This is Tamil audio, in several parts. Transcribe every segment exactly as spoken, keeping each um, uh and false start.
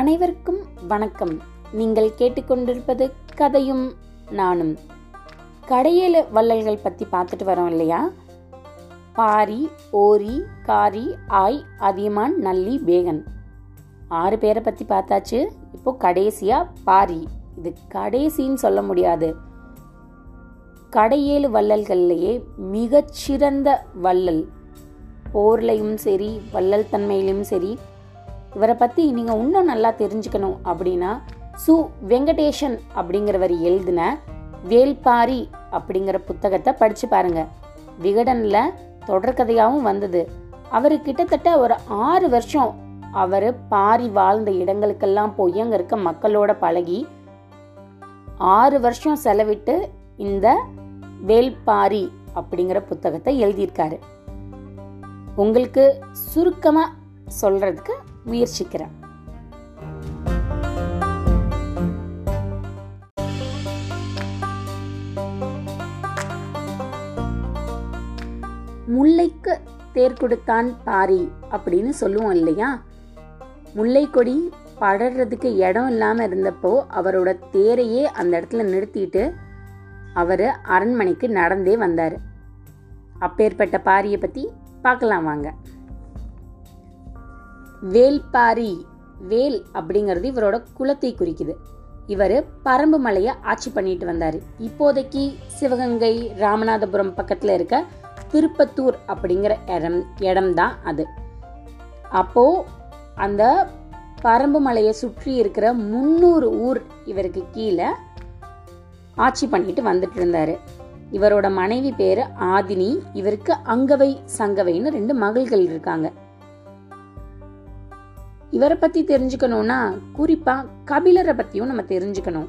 அனைவருக்கும் வணக்கம். நீங்கள் கேட்டுக்கொண்டிருப்பது கதையும் நானும். கடையேழு வள்ளல்கள் பற்றி பார்த்துட்டு வரோம் இல்லையா? பாரி, ஓரி, காரி, ஆய், அதியமான், நல்லி, வேகன் ஆறு பேரை பற்றி பார்த்தாச்சு. இப்போது கடைசியாக பாரி. இது கடைசின்னு சொல்ல முடியாது. கடையேழு வள்ளல்கள்லேயே மிகச்சிறந்த வள்ளல். போர்லையும் சரி, வள்ளல் தன்மையிலையும் சரி, இவரை பற்றி நீங்கள் இன்னும் நல்லா தெரிஞ்சுக்கணும் அப்படின்னா சு வெங்கடேஷன் அப்படிங்கிறவர் எழுதின வேள்பாரி அப்படிங்கிற புத்தகத்தை படித்து பாருங்கள். விகடனில் தொடர்கதையாகவும் வந்தது. அவர் கிட்டத்தட்ட ஒரு ஆறு வருஷம் அவர் பாரி வாழ்ந்த இடங்களுக்கெல்லாம் போய் அங்கே இருக்க மக்களோட பழகி ஆறு வருஷம் செலவிட்டு இந்த வேள்பாரி அப்படிங்கிற புத்தகத்தை எழுதியிருக்காரு. உங்களுக்கு சுருக்கமாக சொல்கிறதுக்கு முயற்சிக்கிறேன். முல்லைக்கு தேர் கொடுத்தான் பாரி அப்படின்னு சொல்லுவோம் இல்லையா? முல்லை கொடி படறதுக்கு இடம் இல்லாமல் இருந்தப்போ அவரோட தேரையே அந்த இடத்துல நிறுத்திட்டு அவர் அரண்மனைக்கு நடந்தே வந்தார். அப்பேற்பட்ட பாரியை பற்றி பார்க்கலாம் வாங்க. வேள்பாரி, வேல் அப்படிங்கிறது இவரோட குலத்தை குறிக்குது. இவர் பரம்பு மலையை ஆட்சி பண்ணிட்டு வந்தார். இப்போதைக்கு சிவகங்கை ராமநாதபுரம் பக்கத்தில் இருக்க திருப்பத்தூர் அப்படிங்கிற இடம் இடம்தான் அது. அப்போது அந்த பரம்பு மலையை சுற்றி இருக்கிற முந்நூறு ஊர் இவருக்கு கீழே ஆட்சி பண்ணிட்டு வந்துட்டு இருந்தார். இவரோட மனைவி பேர் ஆதினி. இவருக்கு அங்கவை, சங்கவைன்னு ரெண்டு மகள்கள் இருக்காங்க. இவரை பற்றி தெரிஞ்சுக்கணும்னா குறிப்பாக கபிலரை பற்றியும் நம்ம தெரிஞ்சுக்கணும்.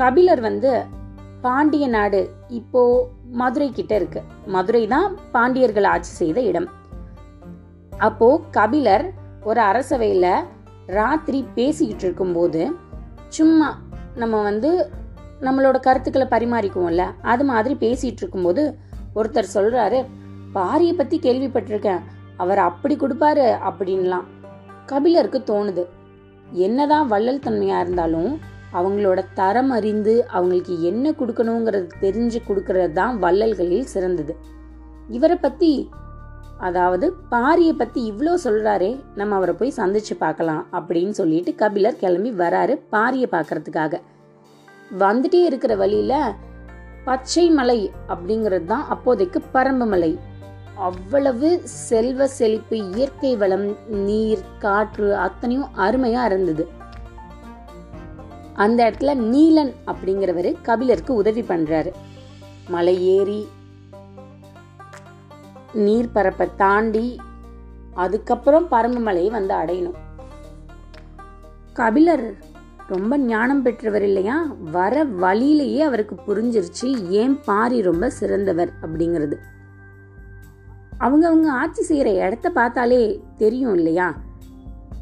கபிலர் வந்து பாண்டிய நாடு, இப்போ மதுரை கிட்ட இருக்கு. மதுரை தான் பாண்டியர்கள் ஆட்சி செய்த இடம். அப்போ கபிலர் ஒரு அரசவையில ராத்திரி பேசிக்கிட்டு இருக்கும்போது சும்மா நம்ம வந்து நம்மளோட கருத்துக்களை பரிமாறிக்குவோம்ல, அது மாதிரி பேசிட்டு இருக்கும்போது ஒருத்தர் சொல்றாரு, பாரியை பற்றி கேள்விப்பட்டிருக்கேன், அவர் அப்படி கொடுப்பாரு அப்படின்லாம் கபிலருக்கு தோணுது. என்னதான் வள்ளல் தன்மையாக இருந்தாலும் அவங்களோட தரம் அறிந்து அவங்களுக்கு என்ன கொடுக்கணுங்கிறது தெரிஞ்சு கொடுக்கறது தான் வள்ளல்களில் சிறந்தது. இவரை பற்றி, அதாவது பாரியை பற்றி இவ்வளோ சொல்கிறாரே, நம்ம அவரை போய் சந்திச்சு பார்க்கலாம் அப்படின்னு சொல்லிட்டு கபிலர் கிளம்பி வராரு பாரியை பார்க்கறதுக்காக. வந்துட்டே இருக்கிற வழியில் பச்சை மலை அப்படிங்கிறது தான் அப்போதைக்கு பரம்பு மலை. அவ்வளவு செல்வ செழிப்பு, இயற்கை வளம், நீர், காற்று அத்தனையும் அருமையா இருந்தது. அந்த இடத்துல நீலன் அப்படிங்கிறவரு கபிலருக்கு உதவி பண்றாரு. மலை ஏறி நீர் பரப்பை தாண்டி அதுக்கப்புறம் பரம்பு மலையை வந்து அடையணும். கபிலர் ரொம்ப ஞானம் பெற்றவர் இல்லையா? வர வழியிலேயே அவருக்கு புரிஞ்சிருச்சு ஏன் பாரி ரொம்ப சிறந்தவர் அப்படிங்கிறது. அவங்க அவங்க ஆட்சி செய்கிற இடத்த பார்த்தாலே தெரியும் இல்லையா?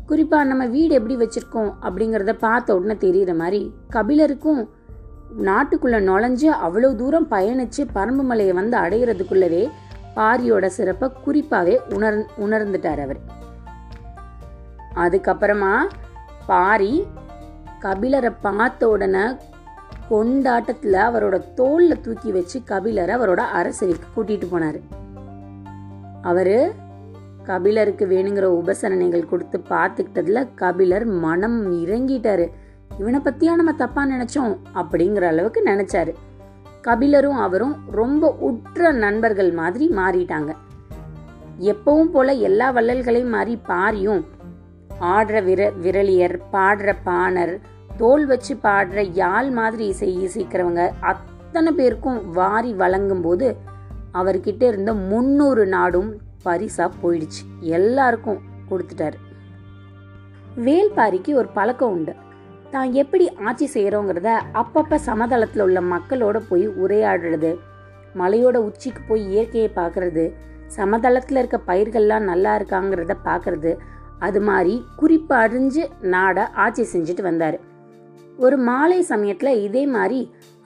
குறிப்பாக நம்ம வீடு எப்படி வச்சுருக்கோம் அப்படிங்கிறத பார்த்த உடனே தெரிகிற மாதிரி கபிலருக்கும் நாட்டுக்குள்ளே நுழைஞ்சு அவ்வளோ தூரம் பயணித்து பரம்பு மலையை வந்து அடைகிறதுக்குள்ளவே பாரியோட சிறப்பை குறிப்பாகவே உணர் உணர்ந்துட்டார் அவர். அதுக்கப்புறமா பாரி கபிலரை பார்த்த உடனே கொண்டாட்டத்தில் அவரோட தோளில் தூக்கி வச்சு கபிலரை அவரோட அரசவைக்கு கூட்டிகிட்டு போனார். அவரு கபிலருக்கு வேணுங்கிற உபசரணைகள் கொடுத்து பார்த்துக்கிட்டதுல கபிலர் மனம் இறங்கிட்டாரு. இவனை பத்தியா நம்ம தப்பா நினைச்சோம் அப்படிங்கிற அளவுக்கு நினைச்சாரு. கபிலரும் அவரும் ரொம்ப உற்ற நண்பர்கள் மாதிரி மாறிட்டாங்க. எப்பவும் போல எல்லா வள்ளல்களையும் மாறி பாரியும் ஆடுற விர விரலியர் பாடுற பாணர், தோல் வச்சு பாடுற யாழ் மாதிரி இசை இசைக்கிறவங்க அத்தனை பேருக்கும் வாரி வழங்கும் போது அவர்கிட்ட இருந்த முன்னூறு நாடும் பரிசா போயிடுச்சு. எல்லாருக்கும் கொடுத்துட்டாரு. வேள்பாரிக்கு ஒரு பழக்கம் உண்டு. தான் எப்படி ஆட்சி செய்கிறோங்கிறத அப்பப்ப சமதளத்தில் உள்ள மக்களோட போய் உரையாடுறது, மலையோட உச்சிக்கு போய் இயற்கையை பார்க்கறது, சமதளத்தில் இருக்க பயிர்கள்லாம் நல்லா இருக்காங்கிறத பார்க்கறது, அது மாதிரி குறிப்பு அறிஞ்சு நாடை ஆட்சி செஞ்சுட்டு வந்தார். ஒரு மாலை சமயத்தில் இதே மாதிரி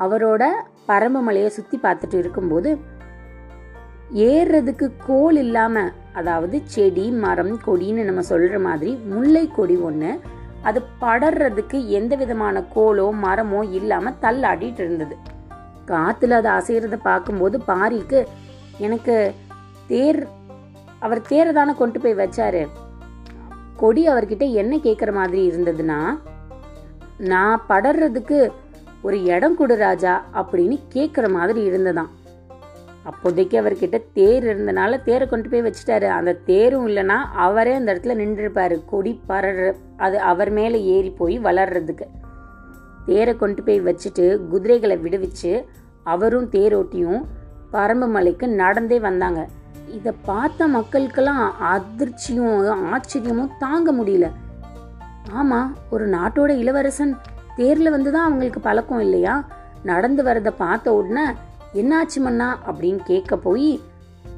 அவரோட பரம்பு மலையை சுற்றி பார்த்துட்டு இருக்கும்போது ஏறுறதுக்கு கோல் இல்லாமல், அதாவது செடி மரம் கொடின்னு நம்ம சொல்கிற மாதிரி முல்லை கொடி ஒன்று அது படறதுக்கு எந்த விதமான கோலோ மரமோ இல்லாம தள்ளாடிட்டு இருந்தது. காத்துல அது அசைறத பார்க்கும்போது பாரிக்கு, எனக்கு தேர் அவர் தேரை தானே கொண்டு போய் வச்சாரு, கொடி அவர்கிட்ட என்ன கேட்குற மாதிரி இருந்ததுன்னா, நான் படறதுக்கு ஒரு இடம் கொடு ராஜா அப்படின்னு கேட்குற மாதிரி இருந்ததான். அப்போதைக்கு அவர்கிட்ட தேர் இருந்தனால தேரை கொண்டு போய் வச்சுட்டாரு. அந்த தேரும் இல்லைன்னா அவரே அந்த இடத்துல நின்றுருப்பாரு, கொடி பறற அது அவர் மேலே ஏறி போய் வளர்றதுக்கு. தேரை கொண்டு போய் வச்சுட்டு குதிரைகளை விடுவிச்சு அவரும் தேரோட்டியும் பரம்பு மலைக்கு நடந்தே வந்தாங்க. இதை பார்த்த மக்களுக்கெல்லாம் அதிர்ச்சியும் ஆச்சரியமும் தாங்க முடியல. ஆமாம், ஒரு நாட்டோட இளவரசன் தேரில் வந்து தான் அவங்களுக்கு பழக்கம் இல்லையா? நடந்து வரதை பார்த்த உடனே என்னாச்சு மன்னா அப்படின்னு கேட்க போய்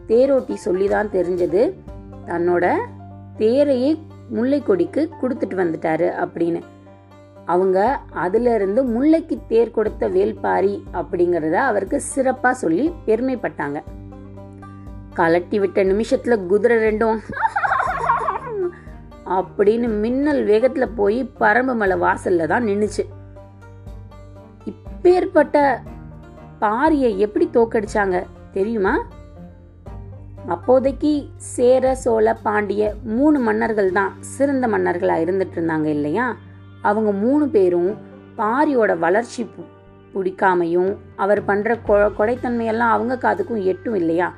தேரோட்டி சொல்லி தான் தெரிஞ்சது, தன்னோட தேரையே முல்லை கொடிக்கு கொடுத்துட்டு வந்துட்டாரு அப்படின்னு. அவங்க அதுல இருந்து முல்லைக்கு தேர் கொடுத்த வேள்பாரி அப்படிங்கிறத அவருக்கு சிறப்பா சொல்லி பெருமைப்பட்டாங்க. கலட்டி விட்ட நிமிஷத்துல குதிரை ரெண்டும் அப்படின்னு மின்னல் வேகத்துல போய் பரம்பு மலை வாசல்ல தான் நின்னுச்சு. இப்பேற்பட்ட பாரியை எப்படி தோக்கடிச்சாங்க தெரியுமா? அப்போதைக்கு சேர, சோழ, பாண்டிய மூணு மன்னர்கள் தான் சிறந்த மன்னர்களா இருந்துட்டு இருந்தாங்க இல்லையா? அவங்க மூணு பேரும் பாரியோட வளர்ச்சி பிடிக்காமையும், அவர் பண்ற கொ கொடைத்தன்மையெல்லாம் அவங்க காதுக்கும் எட்டும் இல்லையா,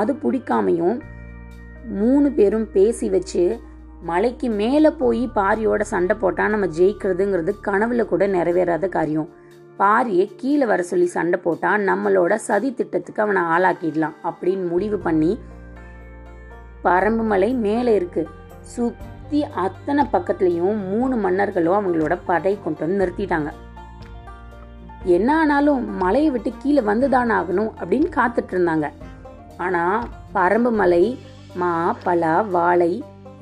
அது பிடிக்காமையும் மூணு பேரும் பேசி வச்சு மலைக்கு மேலே போய் பாரியோட சண்டை போட்டால் நம்ம ஜெயிக்கிறதுங்கிறது கனவுல கூட நிறைவேறாத காரியம். பாரியை கீழே வர சொல்லி சண்டை போட்டால் நம்மளோட சதி திட்டத்துக்கு அவனை ஆளாக்கிடலாம் அப்படின்னு முடிவு பண்ணி, பரம்பு மலை மேலே இருக்கு சுற்றி அத்தனை பக்கத்துலையும் மூணு மன்னர்களும் அவங்களோட படை கொண்டு வந்து நிறுத்திட்டாங்க. என்ன ஆனாலும் மலையை விட்டு கீழே வந்துதான் ஆகணும் அப்படின்னு காத்துட்டு இருந்தாங்க. ஆனால் பரம்பு மலை மா, பலா, வாழை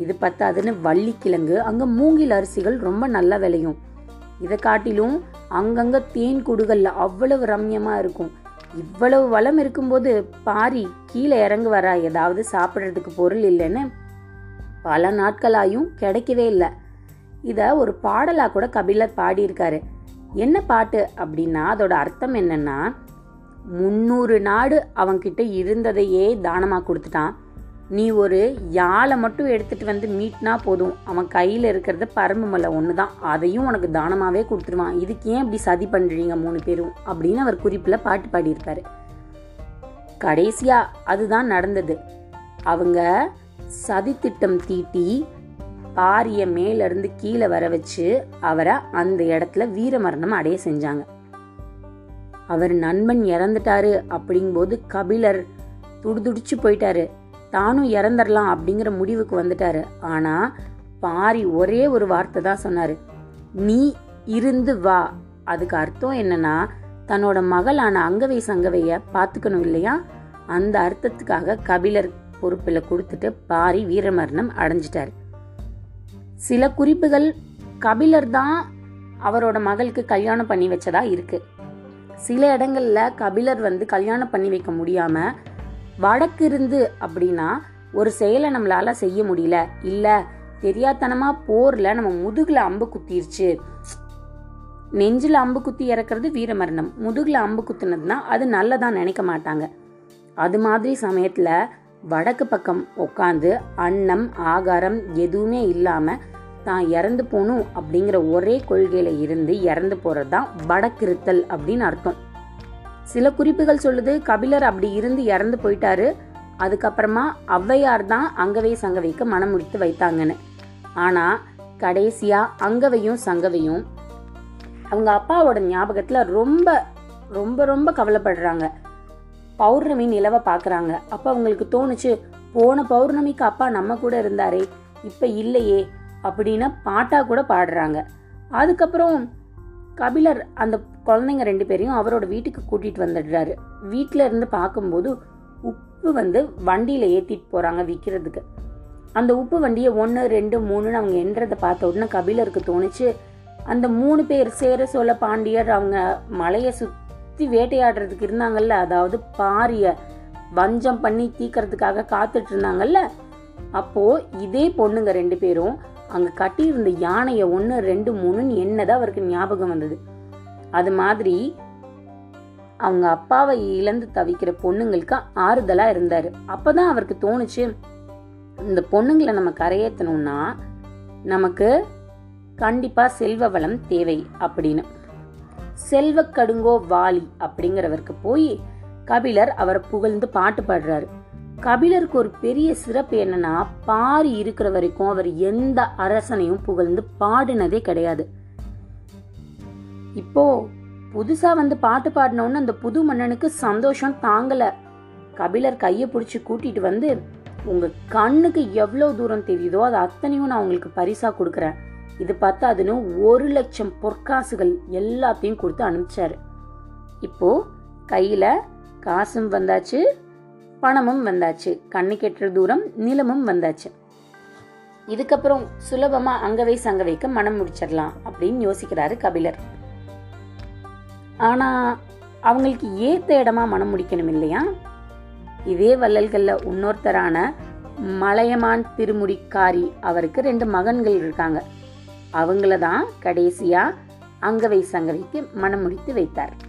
இது பத்தாதுன்னு வள்ளிக்கிழங்கு, அங்கே மூங்கில் அரிசிகள் ரொம்ப நல்லா விளையும். இதை காட்டிலும் அங்கங்கே தேன் கூடுகள்ல அவ்வளவு ரம்யமாக இருக்கும். இவ்வளவு வளம் இருக்கும்போது பாரி கீழே இறங்கு வரா ஏதாவது சாப்பிட்றதுக்கு பொருள் இல்லைன்னு பல நாட்களாயும் கிடைக்கவே இல்லை. இதை ஒரு பாடலாக கூட கபிலர் பாடியிருக்காரு. என்ன பாட்டு அப்படின்னா அதோட அர்த்தம் என்னன்னா, முந்நூறு நாடு அவன்கிட்ட இருந்ததையே தானமாக கொடுத்துட்டான், நீ ஒரு யாழை மட்டும் எடுத்துட்டு வந்து மீட்னா போதும், அவன் கையில் இருக்கிறது பரம்பு மலை ஒன்று தான், அதையும் உனக்கு தானமாகவே கொடுத்துருவான், இதுக்கு ஏன் இப்படி சதி பண்ணுறீங்க மூணு பேரும் அப்படின்னு அவர் குறிப்பில் பாட்டு பாடியிருப்பாரு. கடைசியாக அதுதான் நடந்தது. அவங்க சதி திட்டம் தீட்டி பாரியை மேலேருந்து கீழே வர வச்சு அவரை அந்த இடத்துல வீரமரணம் அடைய செஞ்சாங்க. அவர் நண்பன் இறந்துட்டாரு அப்படிங்கும்போது கபிலர் துடுதுடிச்சு போயிட்டாரு, தானும் இறந்துடலாம் அப்படிங்கிற முடிவுக்கு வந்துட்டாரு. ஆனால் பாரி ஒரே ஒரு வார்த்தை தான் சொன்னார், நீ இருந்து வா. அதுக்கு அர்த்தம் என்னன்னா, தன்னோட மகளான அங்கவை சங்கவையை பார்த்துக்கணும் இல்லையா, அந்த அர்த்தத்துக்காக கபிலர் பொறுப்பில் கொடுத்துட்டு பாரி வீரமரணம் அடைஞ்சிட்டார். சில குறிப்புகள் கபிலர் தான் அவரோட மகளுக்கு கல்யாணம் பண்ணி வச்சதா இருக்கு. சில இடங்கள்ல கபிலர் வந்து கல்யாணம் பண்ணி வைக்க முடியாம வடக்கு இருந்து அப்படின்னா ஒரு செயலை நம்மளால செய்ய முடியல, இல்ல தெரியாதனமா போர்ல நம்ம முதுகுல அம்பு குத்திருச்சு, நெஞ்சில் அம்பு குத்தி இறக்குறது வீரமரணம், முதுகுல அம்பு குத்துனதுன்னா அது நல்லதா நினைக்க மாட்டாங்க. அது மாதிரி சமயத்துல வடக்கு பக்கம் உட்காந்து அன்னம் ஆகாரம் எதுவுமே இல்லாம தான் இறந்து போகணும் அப்படிங்கிற ஒரே கொள்கையில இருந்து இறந்து போறது தான் வடக்கிருத்தல் அப்படின்னு அர்த்தம். சில குறிப்புகள் சொல்லுது கபிலர் அப்படி இருந்து இறந்து போயிட்டாரு, அதுக்கப்புறமா ஔவையார் தான் அங்கவை சங்கவைக்கு மனம் முடித்து வைத்தாங்கன்னு. ஆனா கடைசியா அங்கவையும் சங்கவையும் அவங்க அப்பாவோட ஞாபகத்துல ரொம்ப ரொம்ப ரொம்ப கவலைப்படுறாங்க. பௌர்ணமி நிலவை பாக்குறாங்க. அப்ப அவங்களுக்கு தோணுச்சு, போன பௌர்ணமிக்கு அப்பா நம்ம கூட இருந்தாரே, இப்ப இல்லையே அப்படின்னு பாட்டா கூட பாடுறாங்க. அதுக்கப்புறம் கபிலர் அந்த குழந்தைங்க ரெண்டு பேரையும் அவரோட வீட்டுக்கு கூட்டிட்டு வந்துடுறாரு. வீட்டில இருந்து பார்க்கும்போது உப்பு வந்து வண்டியில ஏத்திட்டு போறாங்க விற்கிறதுக்கு. அந்த உப்பு வண்டியை ஒன்று ரெண்டு மூணுன்னு அவங்க என்றதை பார்த்த உடனே கபிலருக்கு தோணுச்சு, அந்த மூணு பேர் சேர, சோழ, பாண்டியர் அவங்க மலையை சுற்றி வேட்டையாடுறதுக்கு இருந்தாங்கல்ல, அதாவது பாரிய வஞ்சம் பண்ணி தீக்கிறதுக்காக காத்துட்டு இருந்தாங்கல்ல, அப்போ இதே பொண்ணுங்க ரெண்டு பேரும் அங்கே கட்டியிருந்த யானையை ஒன்று ரெண்டு மூணுன்னு என்னதான் அவருக்கு ஞாபகம் வந்தது. அது மாதிரி அவங்க அப்பாவை இழந்து தவிக்கிற பொண்ணுங்களுக்கு ஆறுதலாக இருந்தார். அப்போ தான் அவருக்கு தோணுச்சு, இந்த பொண்ணுங்களை நம்ம கரையேற்றணும்னா நமக்கு கண்டிப்பாக செல்வ வளம் தேவை அப்படின்னு. செல்வ கடுங்கோ வாலி அப்படிங்கிறவருக்கு போய் கபிலர் அவரை புகழ்ந்து பாட்டு பாடுறாரு. கபிலருக்கு ஒரு பெரிய சிறப்பு என்னன்னா, பாரி இருக்கிற வரைக்கும் அவர் எந்த அரசனையும் புகழ்ந்து பாடினதே கிடையாது. இப்போ புதுசா வந்து பாட்டு பாடினோன்னு அந்த புது மன்னனுக்கு சந்தோஷம் தாங்கல. கபிலர் கையை பிடிச்சி கூட்டிட்டு வந்து, உங்க கண்ணுக்கு எவ்வளவு தூரம் தெரியுதோ அது அத்தனையும் நான் உங்களுக்கு பரிசா கொடுக்குறேன், இது பத்தாதுன்னு ஒரு லட்சம் பொற்காசுகள் எல்லாத்தையும் கொடுத்து அனுப்பிச்சாரு. இப்போ கையில காசும் வந்தாச்சு, பணமும் வந்தாச்சு, கண்ணு கெட்டுற தூரம் நிலமும் வந்தாச்சு. இதுக்கப்புறம் சுலபமா அங்கவை சங்கவைக்கு மனம் முடிச்சிடலாம் அப்படின்னு யோசிக்கிறாரு கபிலர். ஆனா அவங்களுக்கு ஏத்த இடமா மனம் முடிக்கணும் இல்லையா? இதே வள்ளல்கள்ல இன்னொருத்தரான மலையமான் திருமுடி காரி, அவருக்கு ரெண்டு மகன்கள் இருக்காங்க. அவங்களதான் கடைசியா அங்கவை சங்கவைக்கு மனம் முடித்து வைத்தார்.